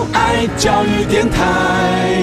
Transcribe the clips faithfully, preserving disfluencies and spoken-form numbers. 父爱教育电台。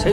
谁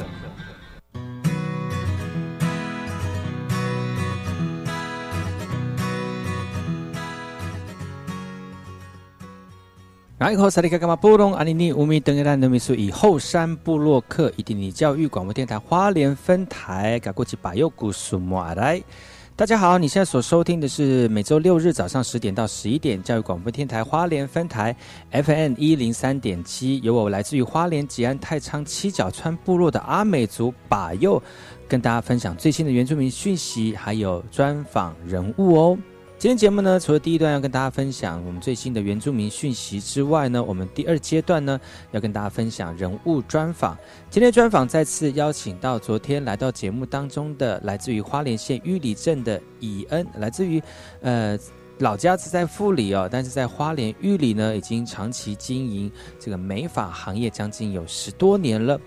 然后，萨利卡干嘛布隆阿尼尼乌米登格兰农民宿以后山部落客以及你教育广播电台花莲分台，赶过去巴佑古苏莫阿来。 大家好，你现在所收听的是每周六日早上十点到十一点教育广播电台花莲分台 F M 一零三点七，由我来自于花莲吉安太仓七角川部落的阿美族巴佑，跟大家分享最新的原住民讯息，还有专访人物哦。今天节目呢，除了第一段要跟大家分享我们最新的原住民讯息之外呢，我们第二阶段呢要跟大家分享人物专访。今天专访再次邀请到昨天来到节目当中的，来自于花莲县玉里镇的以恩，来自于呃老家是在富里哦，但是在花莲玉里呢已经长期经营这个美发行业将近有十多年了。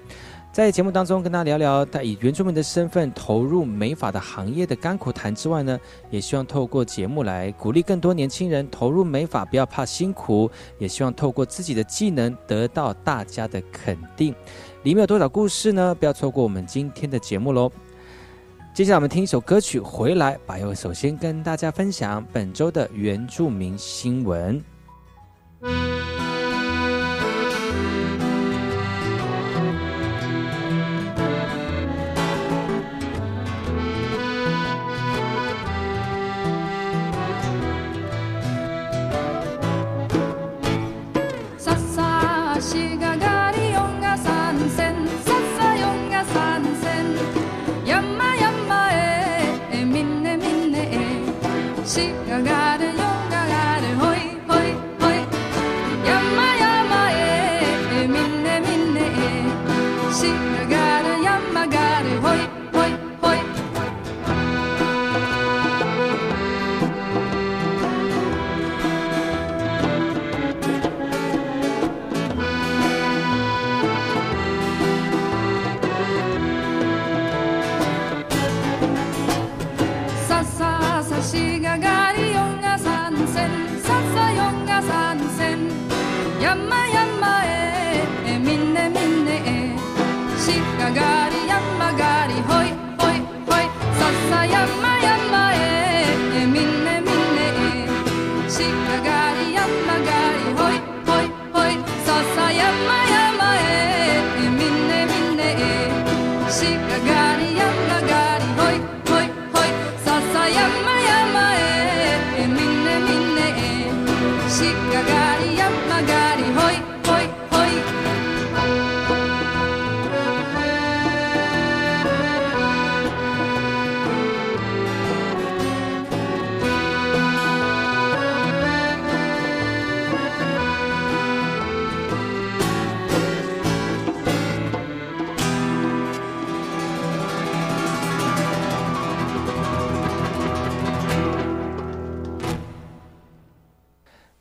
在节目当中跟大家聊聊他以原住民的身份投入美发的行业的甘苦谈之外呢，也希望透过节目来鼓励更多年轻人投入美发，不要怕辛苦，也希望透过自己的技能得到大家的肯定。里面有多少故事呢？不要错过我们今天的节目喽。接下来我们听一首歌曲回来，巴佑首先跟大家分享本周的原住民新闻。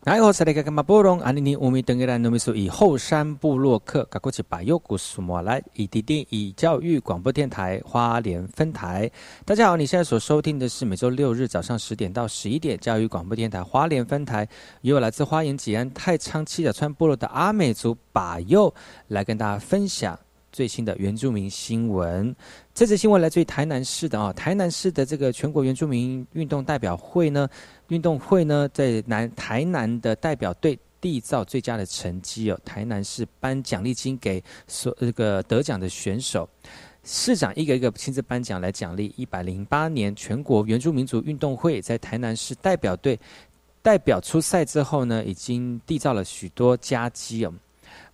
哎，我是那个干嘛不懂？安尼尼乌米登格兰努米苏以后山部落客，噶过去把右古苏莫来以迪丁以教育广播电台花莲分台。大家好，你现在所收听的是每周六日早上十点到十一点教育广播电台花莲分台，由来自花莲吉安太仓七角川部落的阿美族把右来跟大家分享最新的原住民新闻。这则新闻来自于台南市的啊、哦，台南市的这个全国原住民运动代表会呢，运动会呢在南台南的代表队缔造最佳的成绩哦，台南市颁奖励金给所这个得奖的选手。市长一个一个亲自颁奖来奖励一百零八年全国原住民族运动会在台南市代表队代表出赛之后呢，已经缔造了许多佳绩哦。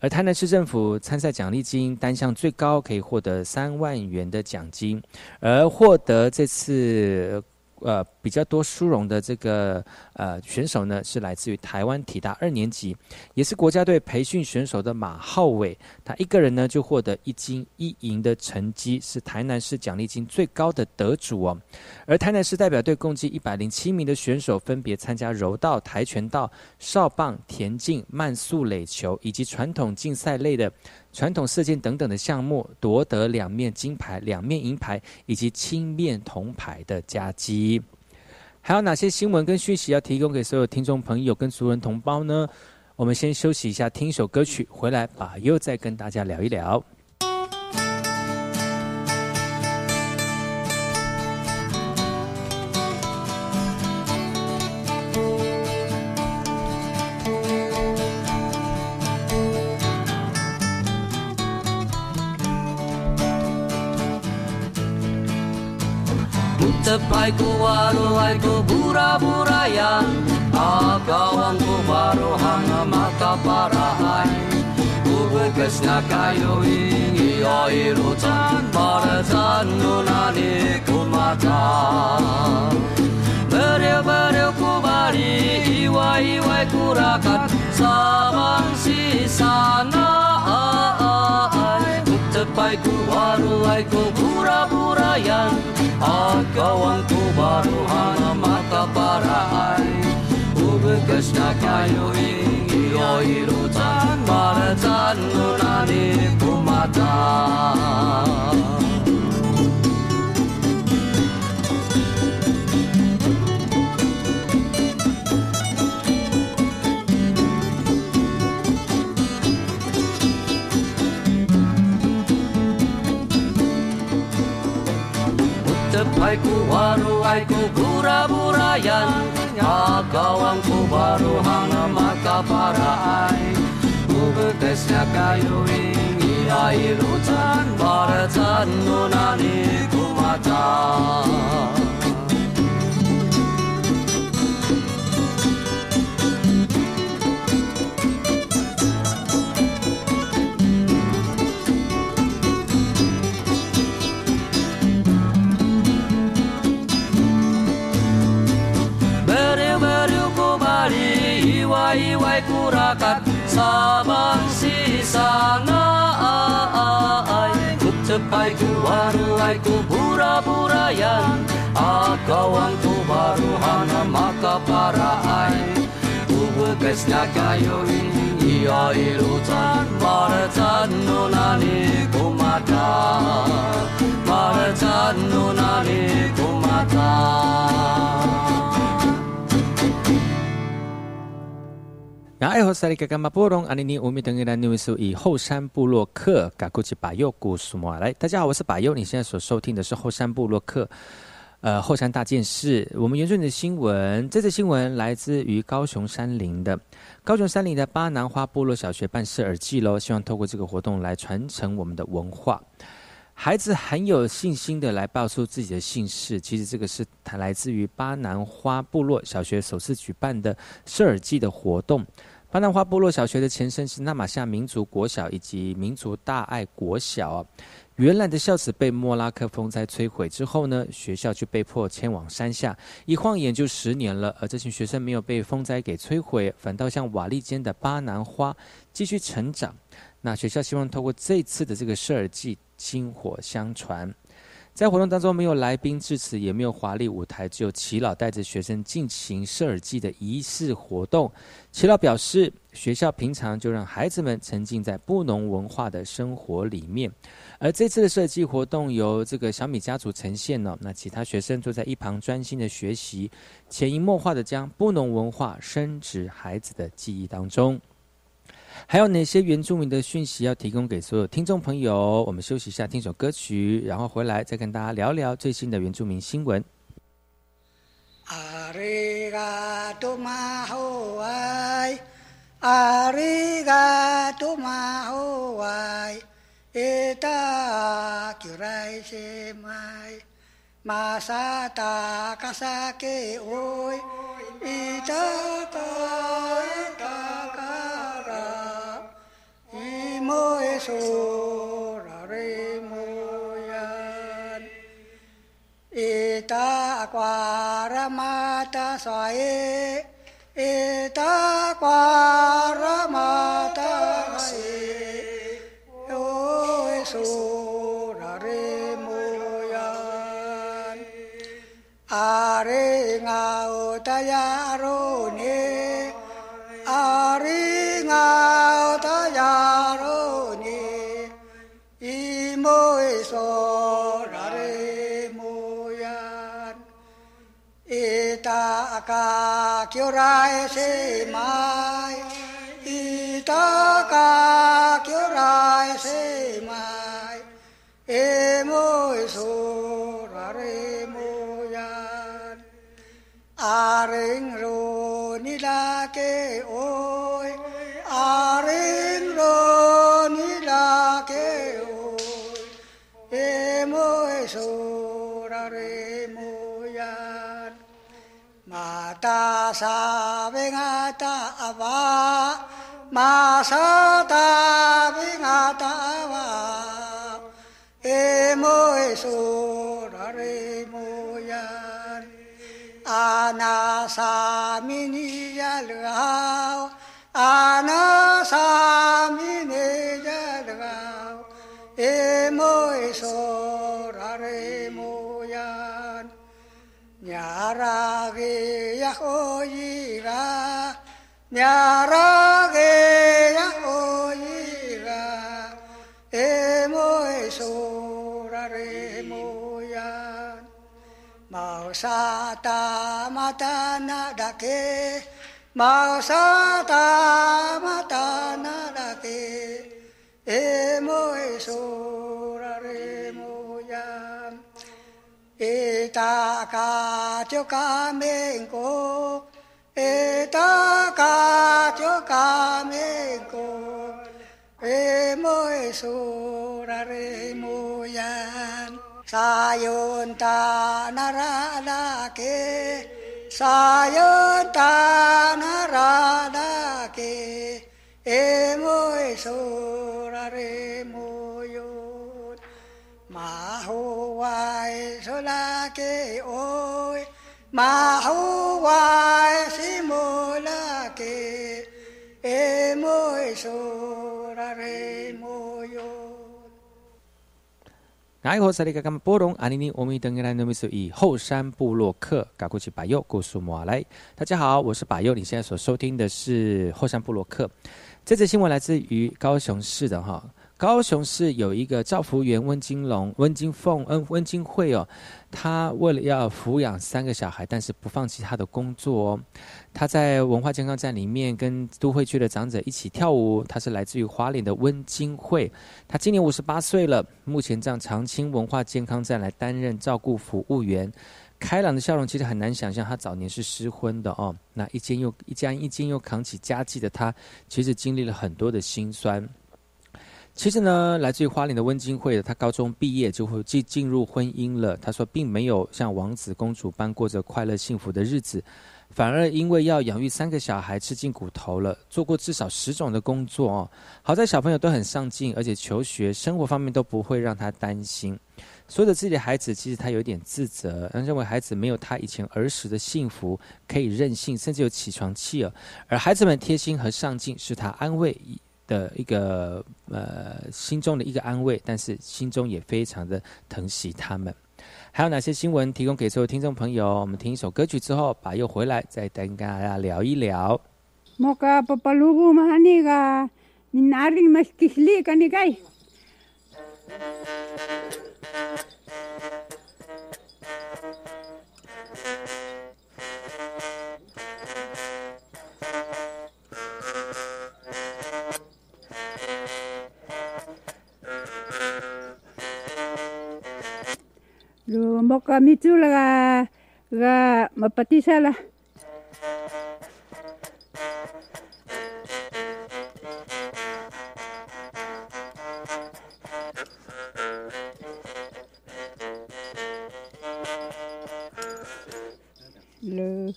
而台南市政府参赛奖励金单项最高可以获得三万元的奖金，而获得这次呃比较多殊荣的这个呃选手呢，是来自于台湾体大二年级，也是国家队培训选手的马浩伟，他一个人呢就获得一金一银的成绩，是台南市奖励金最高的得主哦。而台南市代表队共计一百零七名的选手，分别参加柔道、跆拳道、少棒、田径、慢速垒球以及传统竞赛类的传统射箭等等的项目，夺得两面金牌、两面银牌以及七面铜牌的佳绩。还有哪些新闻跟讯息要提供给所有听众朋友跟族人同胞呢？我们先休息一下，听一首歌曲，回来把又再跟大家聊一聊。Tepahiku waru haiku bura-buraya Akawanku baru hanga maka parahai Kubukesnya kayu ingi oiru Tanpa rezan nunani kumaka Beriu-beriu kubari iwa-iwa kurakat Sabang si sana Tepahiku waru haiku bura-buraya Akawanku baru hana maka parai Ubekas nakayo ingi oiru Tanpa rezan nunani kumata Haiku waru haiku bura-burayan Akawanku baru hana maka parai Kubekesnya kayu ingi air hujan Baratan nunani kumata Iwai kurakat sabang si sanaai Kutepai kuwaru ai kubura-burayan Akawanku baru hana maka parai Kubekesnya kayu ingi air hujan Baratan nunani kumata Baratan nunani kumata那爱好萨利格甘马波隆安尼尼乌米登格兰纽维苏以后山部落客嘎古吉巴佑古苏莫来，大家好，我是巴佑，你现在所收听的是后山部落客，呃，后山大件事。我们原住民的新闻，这次新闻来自于高雄山林的高雄山林的巴南花部落小学办社耳祭喽，希望透过这个活动来传承我们的文化。孩子很有信心的来报出自己的姓氏，其实这个是来自于巴南花部落小学首次举办的社耳祭的活动。巴南花部落小学的前身是纳玛夏民族国小以及民族大爱国小、哦、原来的校址被莫拉克风灾摧毁之后呢，学校就被迫迁往山下，一晃眼就十年了。而这群学生没有被风灾给摧毁，反倒像瓦砾间的巴南花继续成长。那学校希望透过这次的这个社耳祭薪火相传。在活动当中没有来宾致辞，也没有华丽舞台，只有齐老带着学生进行社耳祭的仪式活动。齐老表示，学校平常就让孩子们沉浸在布农文化的生活里面，而这次的社耳祭活动由这个小米家族呈现呢、哦，那其他学生坐在一旁专心的学习，潜移默化的将布农文化深植孩子的记忆当中。还有哪些原住民的讯息要提供给所有听众朋友？我们休息一下，听首歌曲，然后回来再跟大家聊聊最新的原住民新闻。阿里嘎多玛吼哎，阿里嘎多玛吼哎，伊达吉来西迈，玛萨达卡萨克乌，伊达达达卡。Sorare moyan, ita kwaramata sae, ita kwaramata sae, o sorare moyan, are ngao tayarone, are ngao tayarone.Ita ka kyora ese mai, ita ka kyora ese mai, emo sorare moyan, areng ro nila ke oi, areng ro nila ke oi, emo sorare moyan.Mata sabengata ava, masata bengata ava, emo esorare moyan. Anasa mini jalgao, anasa mini jalgao, emo esorare moyan.Nyara geya hoyira, nyara geya hoyira, emo esorare moyan. Mausata mata nadake, mausata mata nadake, emo esorare moyan.Ita ka choka menko, ita ka choka menko, emo esorare moyan. Sayon ta naralake, sayon ta naralake, emo esorare moyon. Maho.Wai sola ke oi, mahu wai simola ke, emo esorare moyon。爱火萨利嘎嘎波隆阿尼尼，我们登来努米苏以后山部落客嘎古奇巴佑古苏摩来。大家好，我是巴佑，你现在所收听的是后山部落客。这则新闻来自于高雄市的哈。高雄市有一个照服员温金龙、温金凤、嗯、温金慧哦，他为了要抚养三个小孩，但是不放弃他的工作哦。他在文化健康站里面跟都会区的长者一起跳舞。他是来自于花莲的温金慧，他今年五十八岁了，目前在长青文化健康站来担任照顾服务员。开朗的笑容其实很难想象，他早年是失婚的哦。那一肩又一肩一肩又扛起家计的他，其实经历了很多的辛酸。其实呢，来自于花莲的温金慧，她高中毕业就会进入婚姻了。她说，并没有像王子公主般过着快乐幸福的日子，反而因为要养育三个小孩，吃尽苦头了，做过至少十种的工作哦。好在小朋友都很上进，而且求学、生活方面都不会让她担心。说着自己的孩子，其实她有点自责，认为孩子没有她以前儿时的幸福，可以任性，甚至有起床气哦。而孩子们贴心和上进，是她安慰的一个呃心中的一个安慰，但是心中也非常的疼惜他们。还有哪些新闻提供给所有听众朋友？我们听一首歌曲之后，把又回来再跟大家聊一聊。莫个不不路过嘛那个，你哪里没给力个那个？Lu moka mitu la ga mapatisa la Lu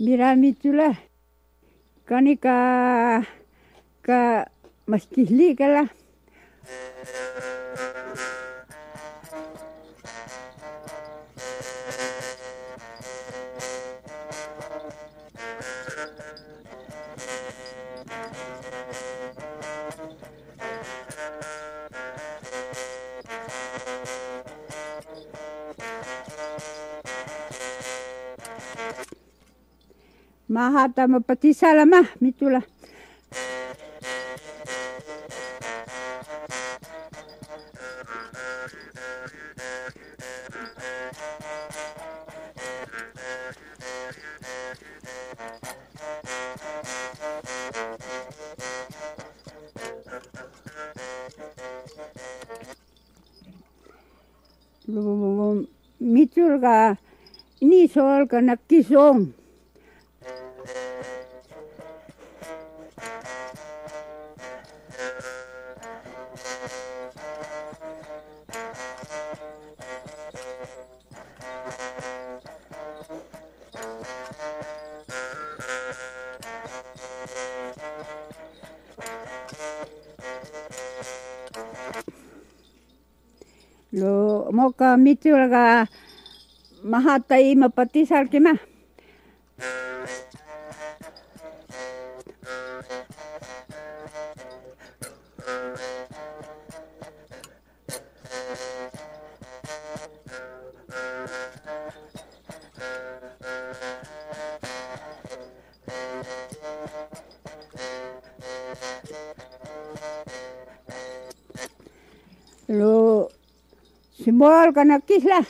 mira mitu la kanika ka maskihli kala mahata mapatisa la mah mitula lu mitul ka ni sol ka nakisong lo moka mitul ga mahatai mapatisal kima lo simbol kana kislah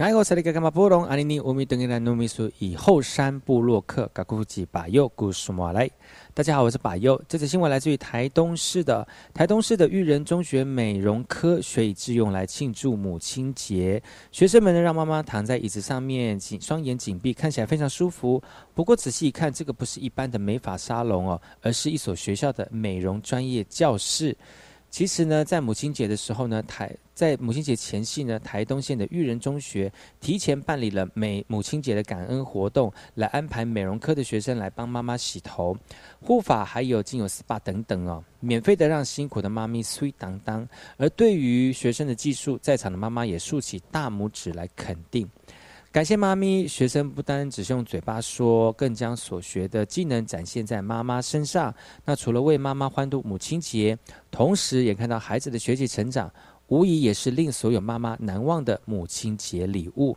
Ngaiko sarika kamapurong anini umi tengiran numisu以后山部落客kakuji把右古苏马来。大家好，我是把右。这则新闻来自于台东市的台东市的育人中学美容科学以致用来庆祝母亲节。学生们呢让妈妈躺在椅子上面，双眼紧闭，看起来非常舒服。不过仔细一看，这个不是一般的美发沙龙哦，而是一所学校的美容专业教室。其实呢，在母亲节的时候呢，台在母亲节前夕呢，台东县的育人中学提前办理了美母亲节的感恩活动，来安排美容科的学生来帮妈妈洗头、护发，还有精油 S P A 等等哦，免费的让辛苦的妈咪水当当。而对于学生的技术，在场的妈妈也竖起大拇指来肯定。感谢妈咪，学生不单只是用嘴巴说，更将所学的技能展现在妈妈身上。那除了为妈妈欢度母亲节，同时也看到孩子的学习成长，无疑也是令所有妈妈难忘的母亲节礼物。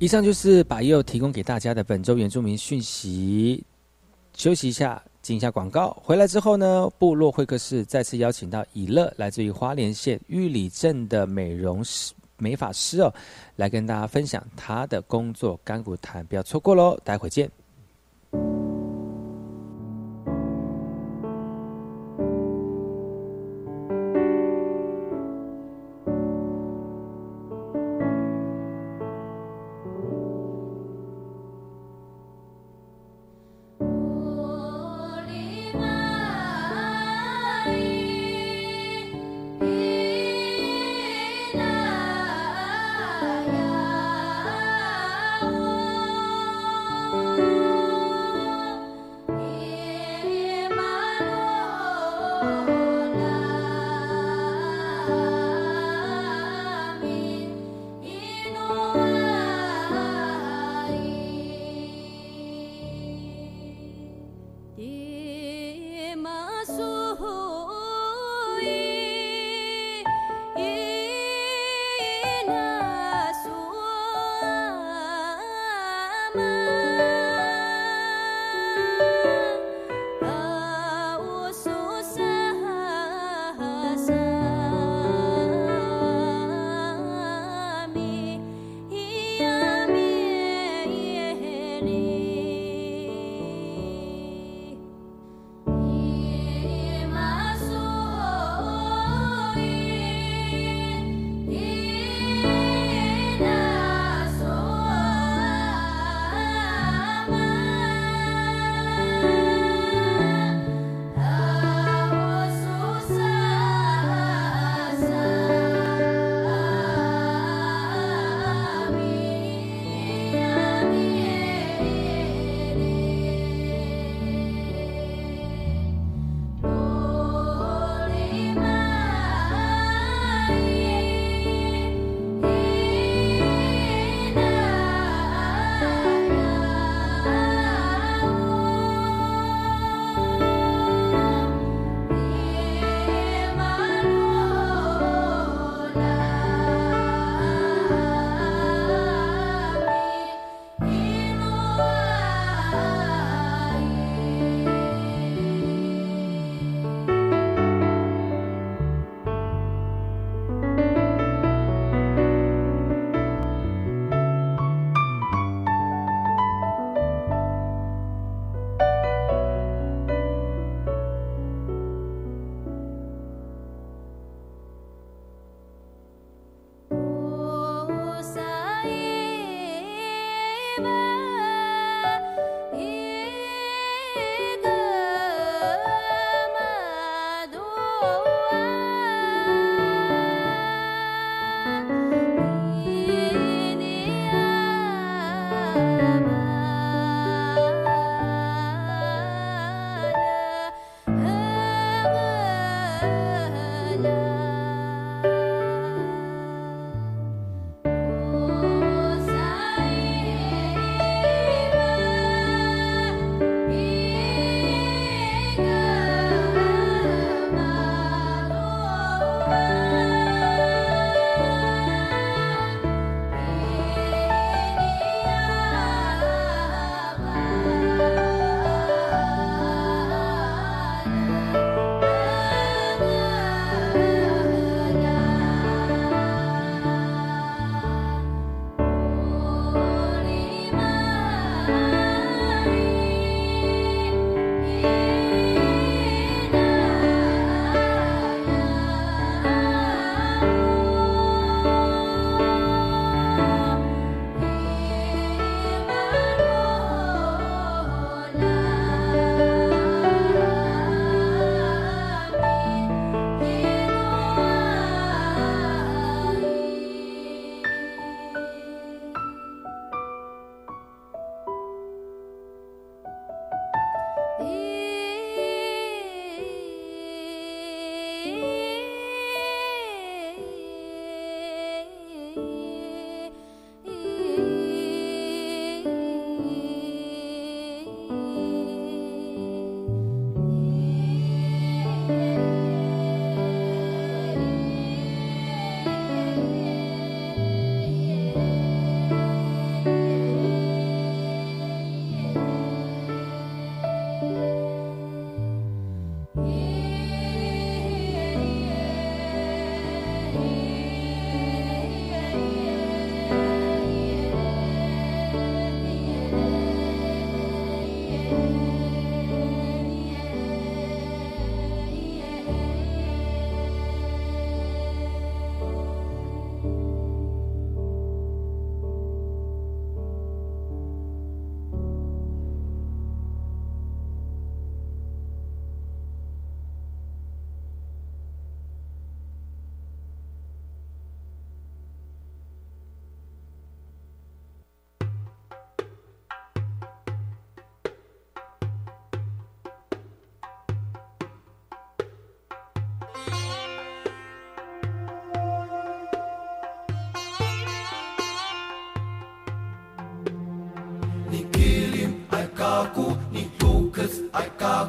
以上就是把佑提供给大家的本周原住民讯息。休息一下，进一下广告。回来之后呢，部落会客室再次邀请到以乐，来自于花莲县玉里镇的美容师、美发师哦，来跟大家分享他的工作甘苦谈，不要错过喽！待会见。Oh,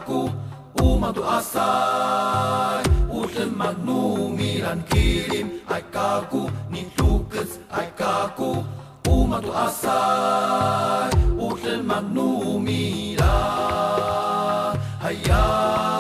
aku umatu asai Ulen magnu milan kirim aikaku Nin tukes aikaku umatu asai Ulen magnu milan hayat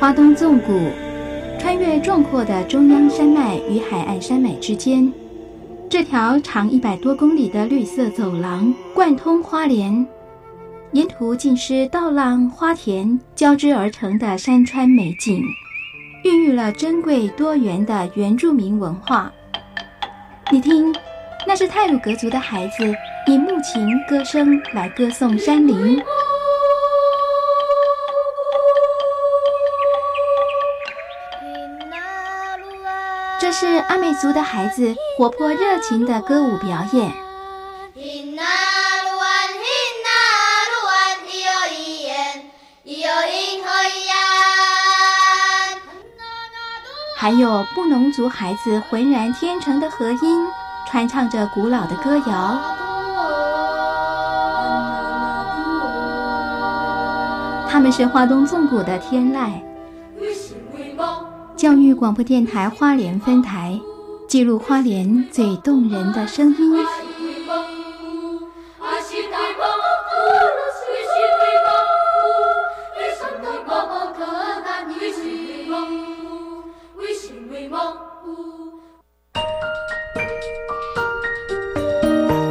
花东纵谷，穿越壮阔的中央山脉与海岸山脉之间，这条长一百多公里的绿色走廊贯通花莲，沿途尽是稻浪、花田交织而成的山川美景，孕育了珍贵多元的原住民文化。你听，那是太鲁阁族的孩子以木琴歌声来歌颂山林。 这是阿美族的孩子活泼热情的歌舞表演。还有布农族孩子浑然天成的和音，传唱着古老的歌谣。他们是花东纵谷的天籁。 教育广播电台花莲分台记录花莲最动人的声音。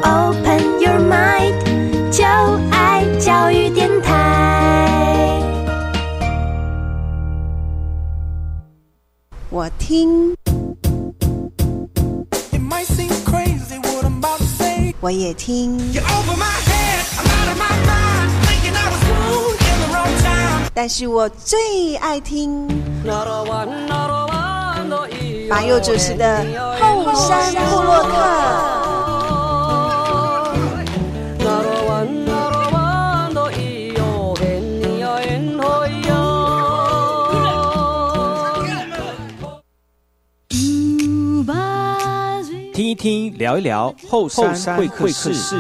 Open your mind， 就爱教育电台。 我听，我也听，但是我最爱听马佑主持的《后山部落客》。听一听，聊一聊，后山会客室。后山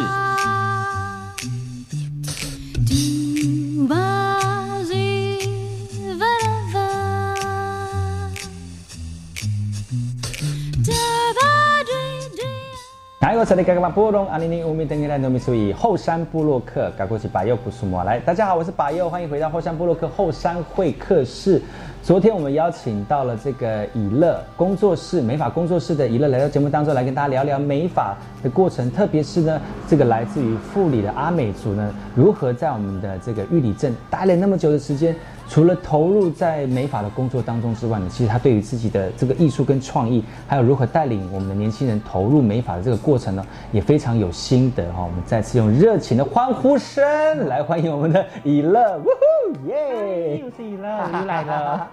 部落客，赶过去把右不是马来。大家好，我是把右，欢迎回到后山部落客后山会客室。 昨天我们邀请到了这个以乐工作室美发工作室的以乐来到节目当中来跟大家聊聊美发的过程，特别是呢，这个来自于富里的阿美族呢，如何在我们的这个玉里镇待了那么久的时间，除了投入在美发的工作当中之外呢，其实他对于自己的这个艺术跟创意，还有如何带领我们的年轻人投入美发的这个过程呢，也非常有心得哈、哦。我们再次用热情的欢呼声来欢迎我们的以乐，呜呼耶！又是以乐，你来了。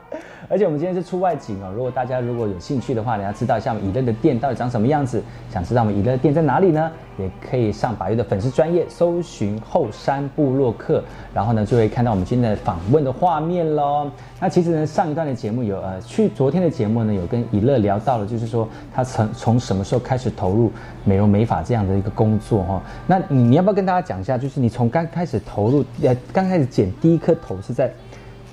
而且我们今天是出外景哦，如果大家如果有兴趣的话，你要知道一下我们以乐的店到底长什么样子，想知道我们以乐的店在哪里呢？也可以上把佑的粉丝专页搜寻后山部落客，然后呢就会看到我们今天的访问的画面咯。那其实呢上一段的节目有呃，去昨天的节目呢有跟以乐聊到了，就是说他从从什么时候开始投入美容美发这样的一个工作哈、哦？那你你要不要跟大家讲一下，就是你从刚开始投入呃刚开始剪第一颗头是在？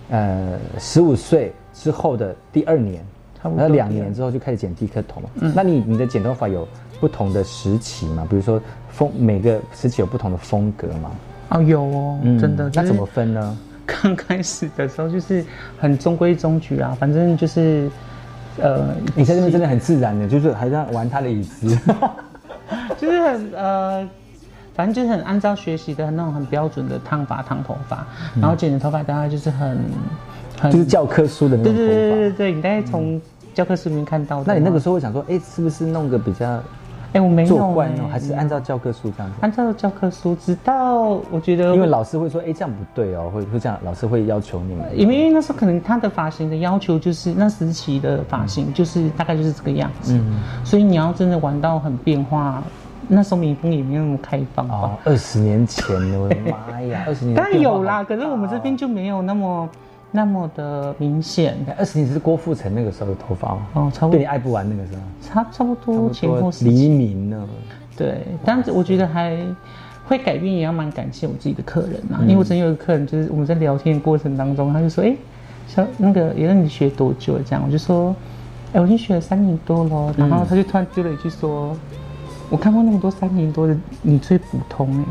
呃，十五岁之后的第二年，然后两年之后就开始剪第一颗头嘛。嗯、那你你的剪头发有不同的时期嘛？比如说风，每个时期有不同的风格嘛？哦，有哦，嗯、真的。就是、那怎么分呢？刚开始的时候就是很中规中矩啊，反正就是，呃，你在这边真的很自然的，就是还在玩他的椅子，就是很呃。 反正就是很按照学习的那种很标准的烫发烫头发，嗯、然后剪的头发大概就是很，很就是教科书的那种头发。对对对对对，你大概从教科书里面看到的。那你那个时候会想说，哎，是不是弄个比较？哎，我没做惯哦，还是按照教科书这样子？按照教科书，直到我觉得，因为老师会说，哎，这样不对哦，会会这样，老师会要求你们。因为那时候可能他的发型的要求就是那时期的发型就是大概就是这个样子，所以你要真的玩到很变化。 那时候民风也没有那么开放吧？哦，二十年前了，我的妈呀，二十年当然有啦，可是我们这边就没有那么那么的明显。二十年是郭富城那个时候的头发吗？哦，差不多。对你爱不完那个时候，差差不多前后十年。黎明呢？对，但是我觉得还会改变，也要蛮感谢我自己的客人啊，因为我真有一个客人，就是我们在聊天的过程当中，他就说：“哎，小那个，也让你学多久？”这样，我就说：“哎，我已经学了三年多了。”然后他就突然丢了一句说。 我看过那么多三年多的，你最普通哎，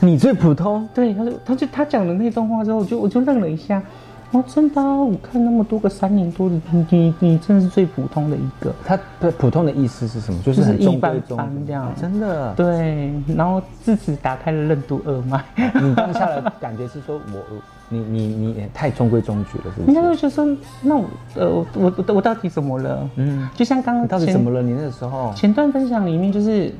你最普通。对，他就他就他讲了那段话之后，我就我就愣了一下。哦，真的、啊，我看那么多个三年多的，你你你真的是最普通的一个。他的普通的意思是什么？就是很中规中矩这样，真的。对，然后自此打开了任督二脉。你当下的感觉是说我，你你你也太中规中矩了，是不是？应该就觉得说，那我呃我我我到底怎么了？嗯，就像刚刚到底怎么了？你那个时候前段分享里面就是。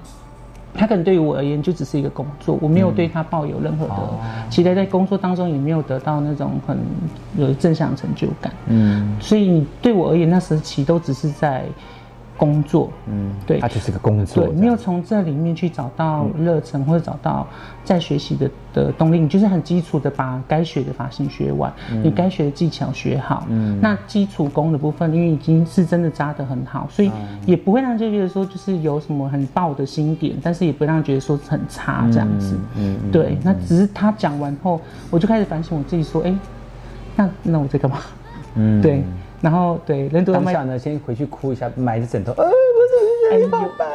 他可能对于我而言就只是一个工作，我没有对他抱有任何的期待，在工作当中也没有得到那种很有正向成就感。嗯，所以对我而言，那时期都只是在工作。嗯，对，他就是个工作，对，没有从这里面去找到热忱或者找到在学习的的动力。你就是很基础的把该学的发型学完，你该学的技巧学好。嗯，那基础功的部分，因为已经是真的扎得很好，所以也不会让人觉得说就是有什么很爆的新点，但是也不会让人觉得说很差这样子。嗯，对。那只是他讲完后，我就开始反省我自己，说，哎，那那我在干嘛？嗯，对。 然后对，人多当下呢，先回去哭一下，买一枕头，呃，我怎么怎么办？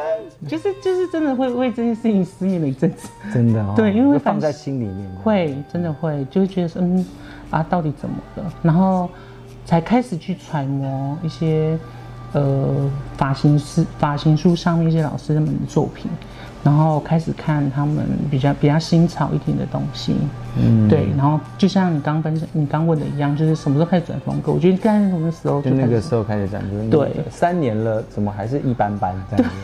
就是就是真的会为这件事情失眠了一阵子，真的、哦，对，因为放在心里面，会真的会，就会觉得说，嗯，啊，到底怎么了？然后才开始去揣摩一些呃发型师、发型书上面一些老师他们的作品，然后开始看他们比较比较新潮一点的东西。 嗯，对，然后就像你刚分享、你刚问的一样，就是什么时候开始转风格？我觉得应该从那时候就那个时候开始转，就是对，三年了，怎么还是一般般这样子？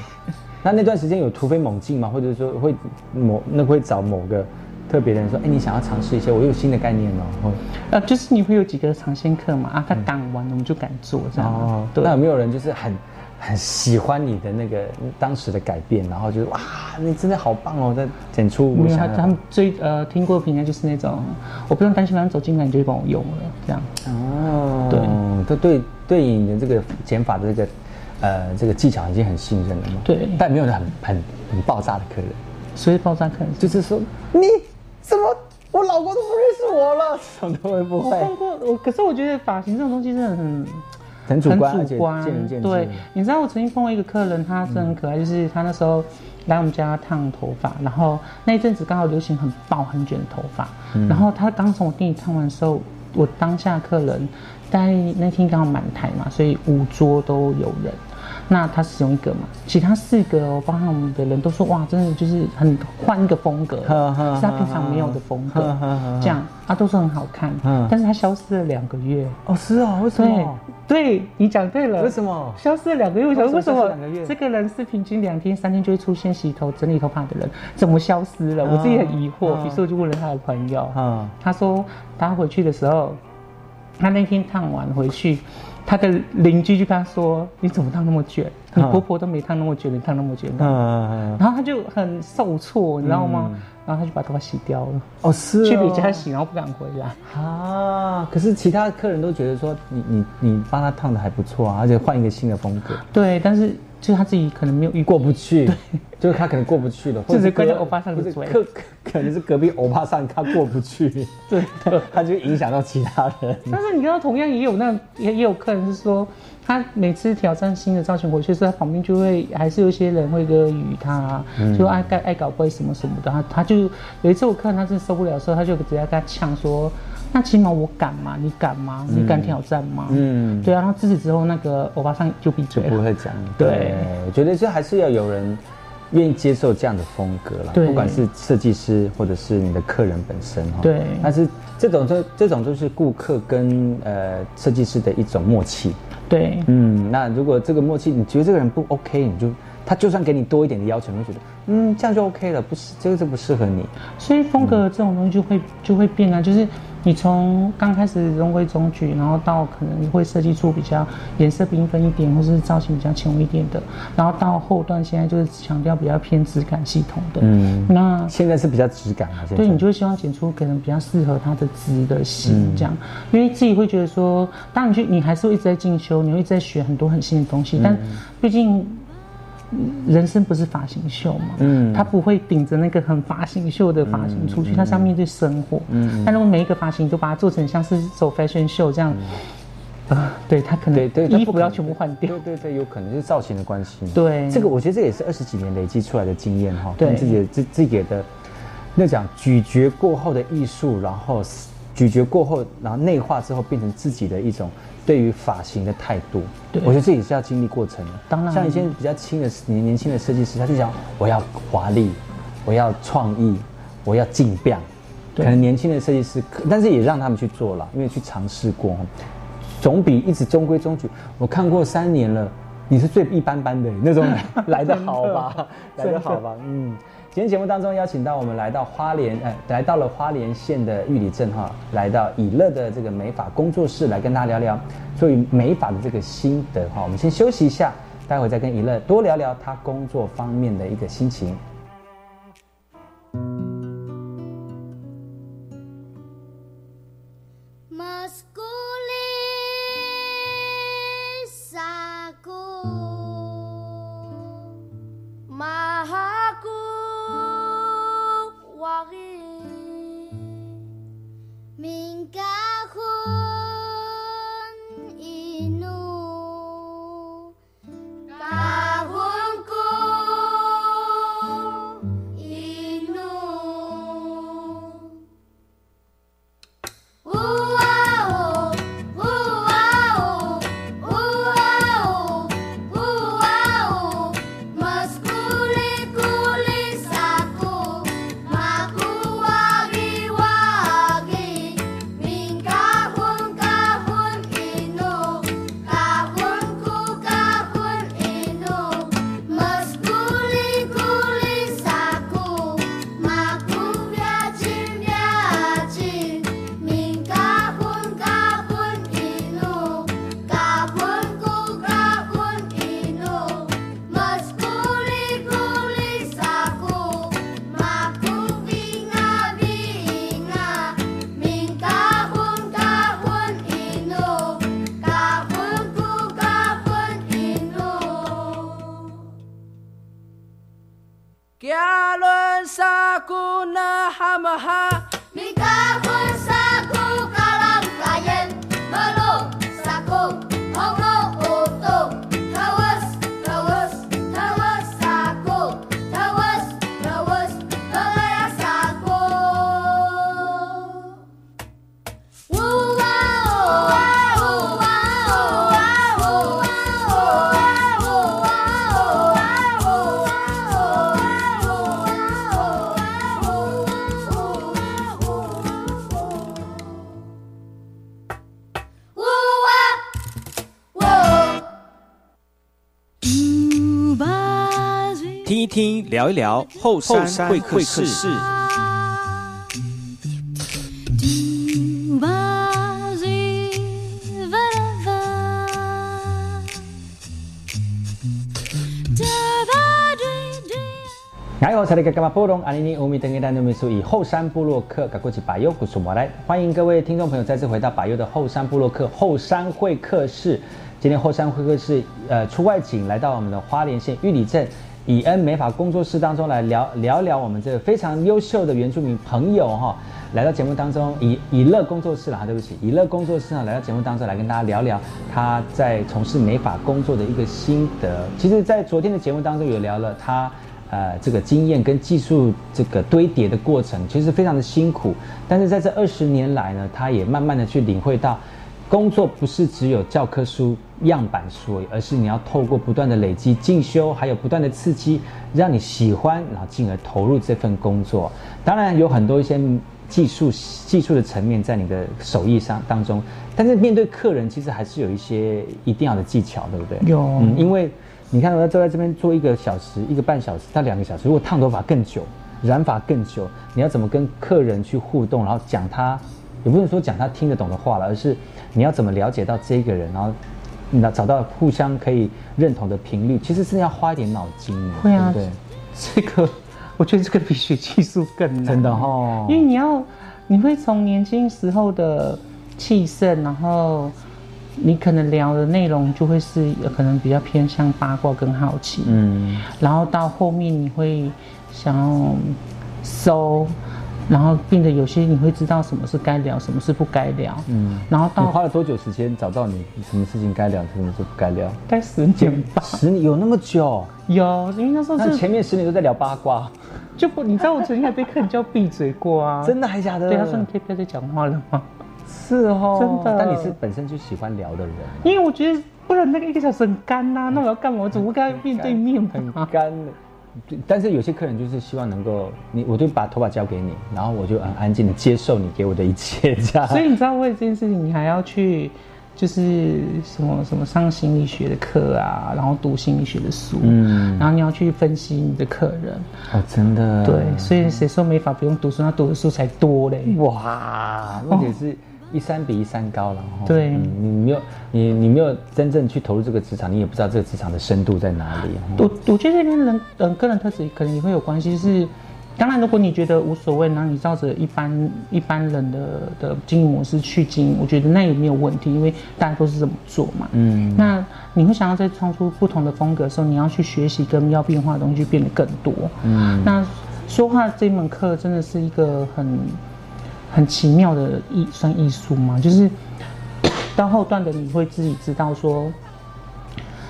那那段时间有突飞猛进吗？或者说会某那会找某个特别的人说，哎，你想要尝试一些，我有新的概念哦。呃，就是你会有几个尝鲜客嘛？啊，他敢玩，我们就敢做这样。哦，那有没有人就是很很喜欢你的那个当时的改变，然后就是哇，你真的好棒哦，在剪出我想。他们最呃听过的评价就是。 那种，我不用担心，反正走进来你就会帮我用了，这样。哦，对，对对对，你的这个减法的这个，呃，这个技巧已经很信任了嘛。对，但没有很很很爆炸的客人。所以爆炸客人就是说，你怎么我老公都不认识我了？什么都会不会？看过我，可是我觉得发型这种东西真的很。 很主观，而且见仁见智。对，你知道我曾经碰过一个客人，他真的很可爱，就是他那时候来我们家烫头发，然后那一阵子刚好流行很爆很卷的头发，然后他刚从我店里烫完的时候，我当下客人，但那天刚好满台嘛，所以五桌都有人，那他使用一个嘛，其他四个哦，包含我们的人都说哇，真的就是很换一个风格，是他平常没有的风格，这样。 啊，都是很好看，嗯，但是它消失了两个月。哦，是啊，为什么？对，对你讲对了。为什么？消失了两个月，我想为什么？这个人是平均两天、三天就会出现洗头、整理头发的人，怎么消失了？我自己很疑惑，于是我就问了他的朋友，嗯，他说他回去的时候，他那天烫完回去，他的邻居就跟他说：“你怎么烫那么卷？你婆婆都没烫那么卷，你烫那么卷。”嗯，然后他就很受挫，你知道吗？ 然后他就把头发洗掉了。哦，是哦。去别家洗，然后不敢回来。啊！可是其他客人都觉得说你你你帮他烫的还不错啊，而且换一个新的风格。对，但是就是他自己可能没有遇过不去，就是他可能过不去了，或者是跟欧巴桑的嘴，可能是隔壁欧巴桑他过不去，对，他就影响到其他人。但是你看到同样也有那也也有客人是说。 他每次挑战新的造型回去，所以他旁边就会还是有些人会揶揄他，就爱搞爱搞怪什么什么的。他他就有一次我看他真的受不了的时候，他就直接跟他呛说：“那起码我敢嘛，你敢吗？你敢挑战吗？”嗯，对啊。然后自此之后，那个欧巴桑就闭嘴了，不会讲。对，我觉得这还是要有人愿意接受这样的风格啦，不管是设计师或者是你的客人本身哈。对，但是这种这这种就是顾客跟呃设计师的一种默契。 对，嗯，那如果这个默契，你觉得这个人不 OK， 你就他就算给你多一点的要求，你会觉得嗯这样就 OK 了，不是这个这不适合你。所以风格这种东西就会就会变啊，就是你从刚开始中规中矩，然后到可能你会设计出比较颜色缤纷一点，或是造型比较前卫一点的，然后到后段现在就是强调比较偏质感系统的。嗯，那现在是比较质感啊。对，你就会希望剪出可能比较适合它的质的型这样，因为自己会觉得说，当然去你还是会一直在进修，你会一直在学很多很新的东西，但毕竟。人生不是发型秀嘛，嗯，他不会顶着那个很发型秀的发型出去，嗯、他是要面对生活，嗯，但如果每一个发型都把它做成像是走 fashion show 这样，嗯、呃，对他可能对对衣服要全部换掉，对对 对, 对，有可能是造型的关系，对，这个我觉得这也是二十几年累积出来的经验哈、哦，对自己的自自己的那讲咀嚼过后的艺术，然后咀嚼过后，然后内化之后变成自己的一种。对于发型的态度，我觉得这也是要经历过程的。当然，像以前比较轻的年年轻的设计师，他就讲我要华丽，我要创意，我要劲变。可能年轻的设计师，但是也让他们去做了，因为去尝试过，总比一直中规中矩。我看过三年了，你是最一般般的那种来得好吧，来得好吧，嗯。今天节目当中邀请到我们来到花莲，呃，来到了花莲县的玉里镇哈，来到以乐的这个美发工作室来跟大家聊聊对于美发的这个心得哈。我们先休息一下，待会再跟以乐多聊聊他工作方面的一个心情。听聊一聊后山会客室。以后山部落客欢迎各位听众朋友再次回到百优的后山部落客后山会客室。今天后山会客室呃出外景，来到我们的花莲县玉里镇以恩美发工作室当中来聊聊聊我们这个非常优秀的原住民朋友哈、哦，来到节目当中以以乐工作室啦，对不起，以乐工作室啊，来到节目当中来跟大家聊聊他在从事美发工作的一个心得。其实，在昨天的节目当中有聊了他呃这个经验跟技术这个堆叠的过程，其实非常的辛苦，但是在这二十年来呢，他也慢慢的去领会到。工作不是只有教科书样板书，而是你要透过不断的累积进修，还有不断的刺激，让你喜欢，然后进而投入这份工作。当然有很多一些技术技术的层面在你的手艺上当中，但是面对客人其实还是有一些一定要的技巧，对不对？有、嗯，因为你看我坐在这边做一个小时、一个半小时到两个小时，如果烫头发更久，染发更久，你要怎么跟客人去互动，然后讲他，也不能说讲他听得懂的话了，而是你要怎么了解到这个人，然后你找到互相可以认同的频率，其实是要花一点脑筋的。会啊，对，这个我觉得这个比学技术更难，真的哦，因为你要你会从年轻时候的气盛，然后你可能聊的内容就会是可能比较偏向八卦跟好奇，嗯，然后到后面你会想要搜，然后变得有些你会知道什么是该聊，什么是不该聊，嗯，然后到你花了多久时间找到你什么事情该聊，什么事不该聊？大概十年吧，十年有那么久？有，因为那时候是前面十年都在聊八卦。就不，你知道我曾经还被客人叫闭嘴过啊！真的还假的？对，他说你可以不要再讲话了吗？是哦，真的。但你是本身就喜欢聊的人、啊，因为我觉得不然那个一个小时很干呐、啊，那我要干嘛？我总不跟他面对面很干的。但是有些客人就是希望能够你，我就把头发交给你，然后我就很安静的接受你给我的一切这样。所以你知道为了这件事情，你还要去就是什么什么上心理学的课啊，然后读心理学的书，嗯，然后你要去分析你的客人。哦，真的。对，所以谁说美发不用读书？他读的书才多嘞。哇，问题是。哦一山比一山高了，对、嗯、你没有你你没有真正去投入这个职场，你也不知道这个职场的深度在哪里。我我觉得这边人嗯个人特质可能也会有关系是，是当然如果你觉得无所谓，然后你照着一般一般人的的经营模式去经营，我觉得那也没有问题，因为大家都是这么做嘛。嗯，那你会想要再创出不同的风格的时候，你要去学习跟要变化的东西变得更多。嗯，那说话这门课真的是一个很。很奇妙的艺算艺术嘛，就是到后段的你会自己知道说，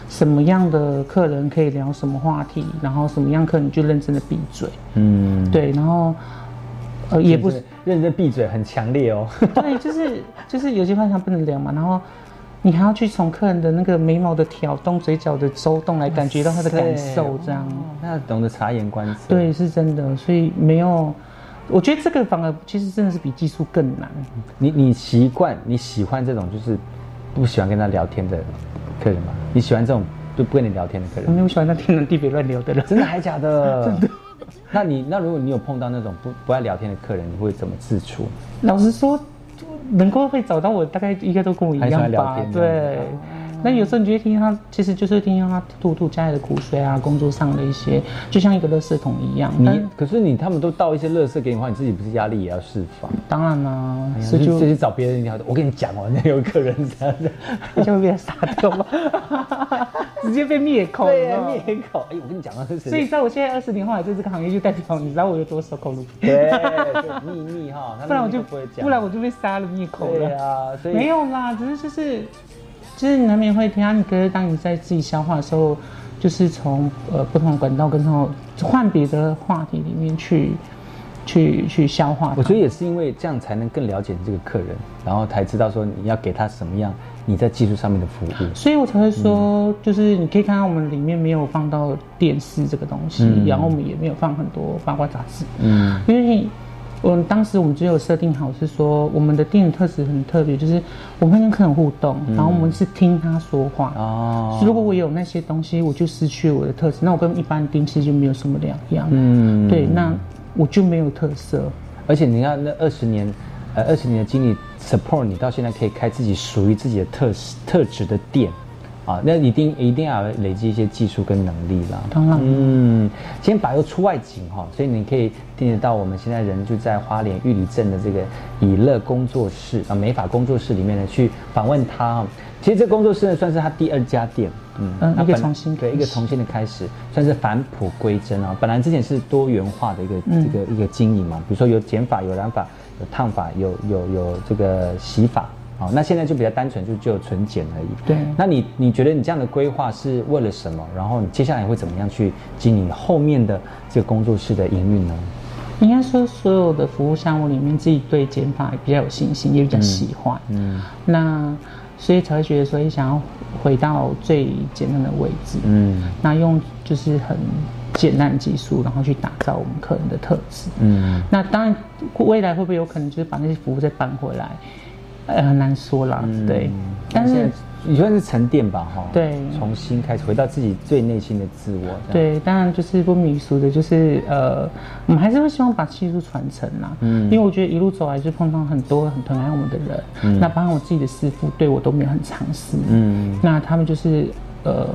什么样的客人可以聊什么话题，然后什么样客人就认真的闭嘴。嗯，对，然后呃也不是认真闭嘴很强烈哦。对，就是就是有些话他不能聊嘛，然后你还要去从客人的那个眉毛的挑动、嘴角的抽动来感觉到他的感受，这样。哦、那懂得察言观色。对，是真的，所以没有。我觉得这个反而其实真的是比技术更难。你你习惯你喜欢这种就是不喜欢跟他聊天的客人吗？你喜欢这种就不跟你聊天的客人？没有喜欢那天南地北乱聊的人。真的还假的？真的。那你那如果你有碰到那种不不爱聊天的客人，你会怎么自处？老实说，能够会找到我，大概应该都跟我一样吧。对。那有时候你就会听他，其实就是听他吐吐家里的苦水啊，工作上的一些，就像一个垃圾桶一样。你可是你他们都倒一些垃圾给你的话，你自己不是压力也要释放？当然啦、啊哎，所以就去找别人聊。我跟你讲哦、啊，那有客人这样子，你就会被他杀掉吗？直接被灭口。对啊，灭口。哎，我跟你讲啊，所以在我现在二十年后来在这个行业就代表，你知道我有多少口路？对，秘密哈，不然我就不会讲，不然我就被杀了灭口了。对啊，所以没有啦，只是就是。就是难免会听到，可是当你在自己消化的时候，就是从呃不同的管道跟后换别的话题里面去，去去消化。我觉得也是因为这样才能更了解这个客人，然后才知道说你要给他什么样你在技术上面的服务。所以我才会说，嗯、就是你可以看到我们里面没有放到电视这个东西，嗯、然后我们也没有放很多八卦杂志，嗯，因为。我当时我们只有设定好是说，我们的店的特质很特别，就是我们会跟客人互动，然后我们是听他说话。哦、嗯，如果我有那些东西，我就失去我的特质，那我跟一般店其实就没有什么两样。嗯，对，那我就没有特色。而且你看那二十年，呃，二十年的经历 support 你到现在可以开自己属于自己的特特质的店。啊，那一定一定要累积一些技术跟能力啦。当然，嗯，先把又出外景哈、哦，所以你可以订得到我们现在人就在花莲玉里镇的这个以乐工作室啊美发工作室里面呢去访问他啊、哦。其实这工作室呢算是他第二家店，嗯，嗯一个重新对一个重新的开始，算是返璞归真啊、哦。本来之前是多元化的一个、嗯、这个一个经营嘛，比如说有剪发、有染发、有烫发、有有有这个洗发。好，那现在就比较单纯，就只有纯剪而已。对，那你你觉得你这样的规划是为了什么？然后你接下来会怎么样去经营后面的这个工作室的营运呢？应该说，所有的服务项目里面，自己对剪发比较有信心，也比较喜欢。嗯，嗯那所以才会觉得说，想要回到最简单的位置。嗯，那用就是很。简单技术，然后去打造我们客人的特质。嗯，那当然，未来会不会有可能就是把那些服务再搬回来？呃，很难说啦，嗯、对。但是你算是沉淀吧，哈。对，重新开始，回到自己最内心的自我。对，当然就是不迷俗的，就是呃，我们还是会希望把技术传承啦。嗯，因为我觉得一路走来就碰到很多很疼爱我们的人，嗯、那包括我自己的师傅对我都没有很常识，嗯，那他们就是呃。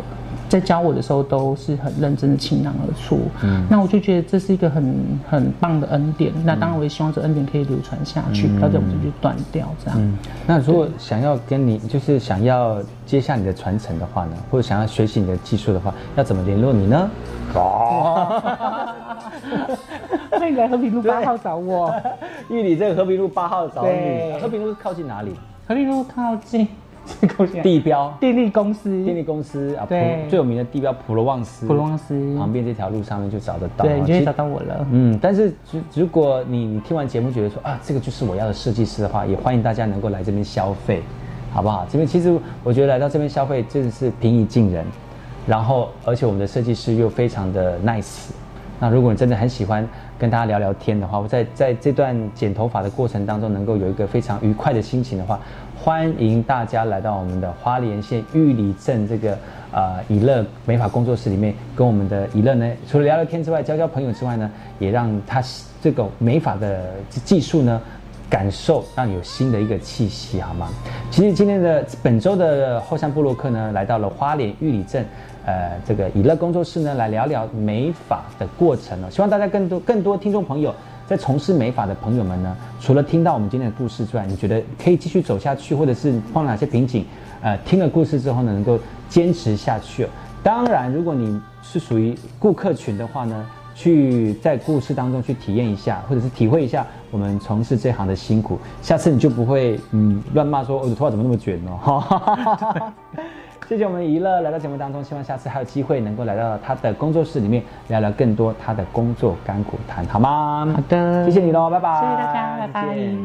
在教我的时候都是很认真的倾囊而出，嗯，那我就觉得这是一个很很棒的恩典。那当然我也希望这恩典可以流传下去，不要在我们这边断掉这样。嗯、那如果想要跟你就是想要接下你的传承的话呢，或者想要学习你的技术的话，要怎么联络你呢？哦，欢迎来和平路八号找我。玉里这个和平路八号找你。和平路靠近哪里？和平路靠近。 地标电力公司，电力公司啊，对，最有名的地标普罗旺斯，普罗旺斯旁边这条路上面就找得到，对，你就会找到我了。嗯，但是如果你你听完节目觉得说啊，这个就是我要的设计师的话，也欢迎大家能够来这边消费，好不好？这边其实我觉得来到这边消费真的是平易近人，然后而且我们的设计师又非常的 nice。 那如果你真的很喜欢跟大家聊聊天的话，我在在这段剪头发的过程当中能够有一个非常愉快的心情的话，欢迎大家来到我们的花莲县玉里镇这个呃以乐美发工作室里面，跟我们的以乐呢，除了聊聊天之外，交交朋友之外呢，也让他这个美发的技术呢。 感受让你有新的一个气息，好吗？其实今天的本周的后山部落客呢，来到了花莲玉里镇，呃，这个以乐工作室呢，来聊聊美发的过程哦。希望大家更多更多听众朋友，在从事美发的朋友们呢，除了听到我们今天的故事之外，你觉得可以继续走下去，或者是碰到哪些瓶颈？呃，听了故事之后呢，能够坚持下去哦。当然，如果你是属于顾客群的话呢。 去在故事当中去体验一下，或者是体会一下我们从事这行的辛苦，下次你就不会嗯乱骂说我的头发怎么那么卷哦。谢谢我们以乐来到节目当中，希望下次还有机会能够来到他的工作室里面聊聊更多他的工作甘苦谈，好吗？好的，谢谢你喽，拜拜。谢谢大家，拜拜。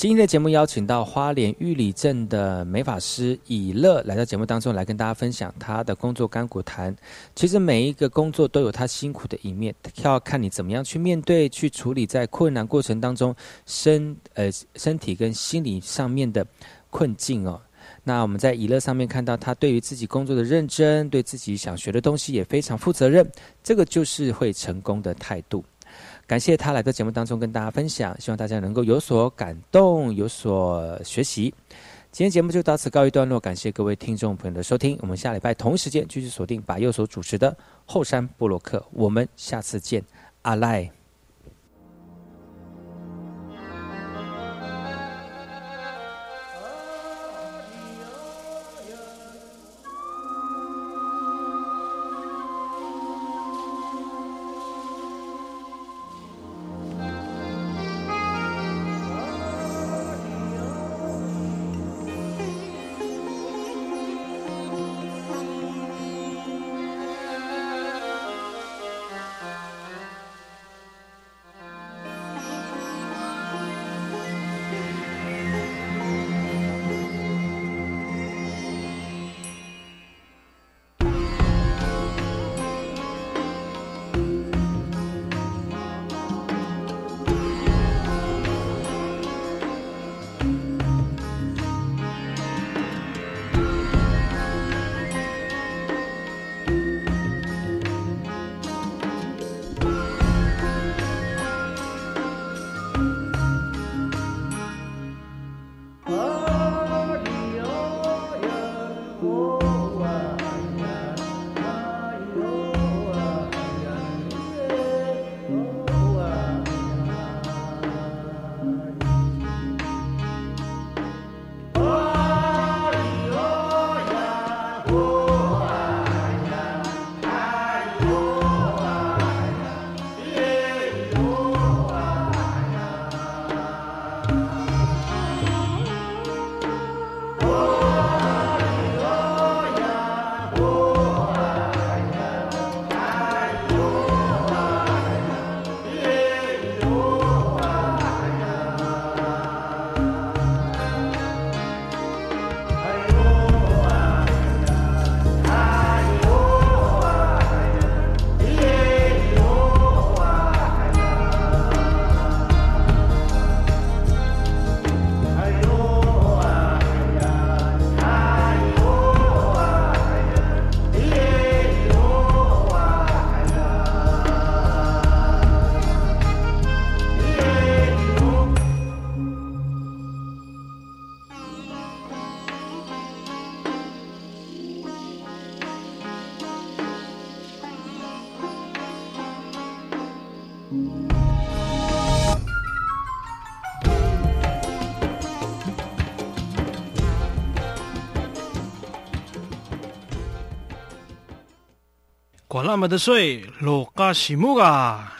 今天的节目邀请到花莲玉里镇的美发师以乐来到节目当中，来跟大家分享他的工作甘苦谈。其实每一个工作都有他辛苦的一面，要看你怎么样去面对、去处理在困难过程当中身呃身体跟心理上面的困境哦。那我们在以乐上面看到他对于自己工作的认真，对自己想学的东西也非常负责任，这个就是会成功的态度。感谢他来到节目当中跟大家分享，希望大家能够有所感动，有所学习。今天节目就到此告一段落，感谢各位听众朋友的收听，我们下礼拜同一时间继续锁定把右手主持的后山部落客，我们下次见，阿赖。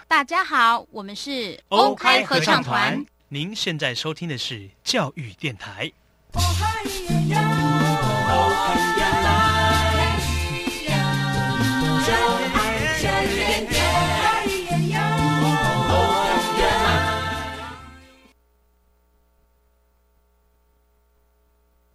大家好，我们是欧开合唱团。您现在收听的是教育电台。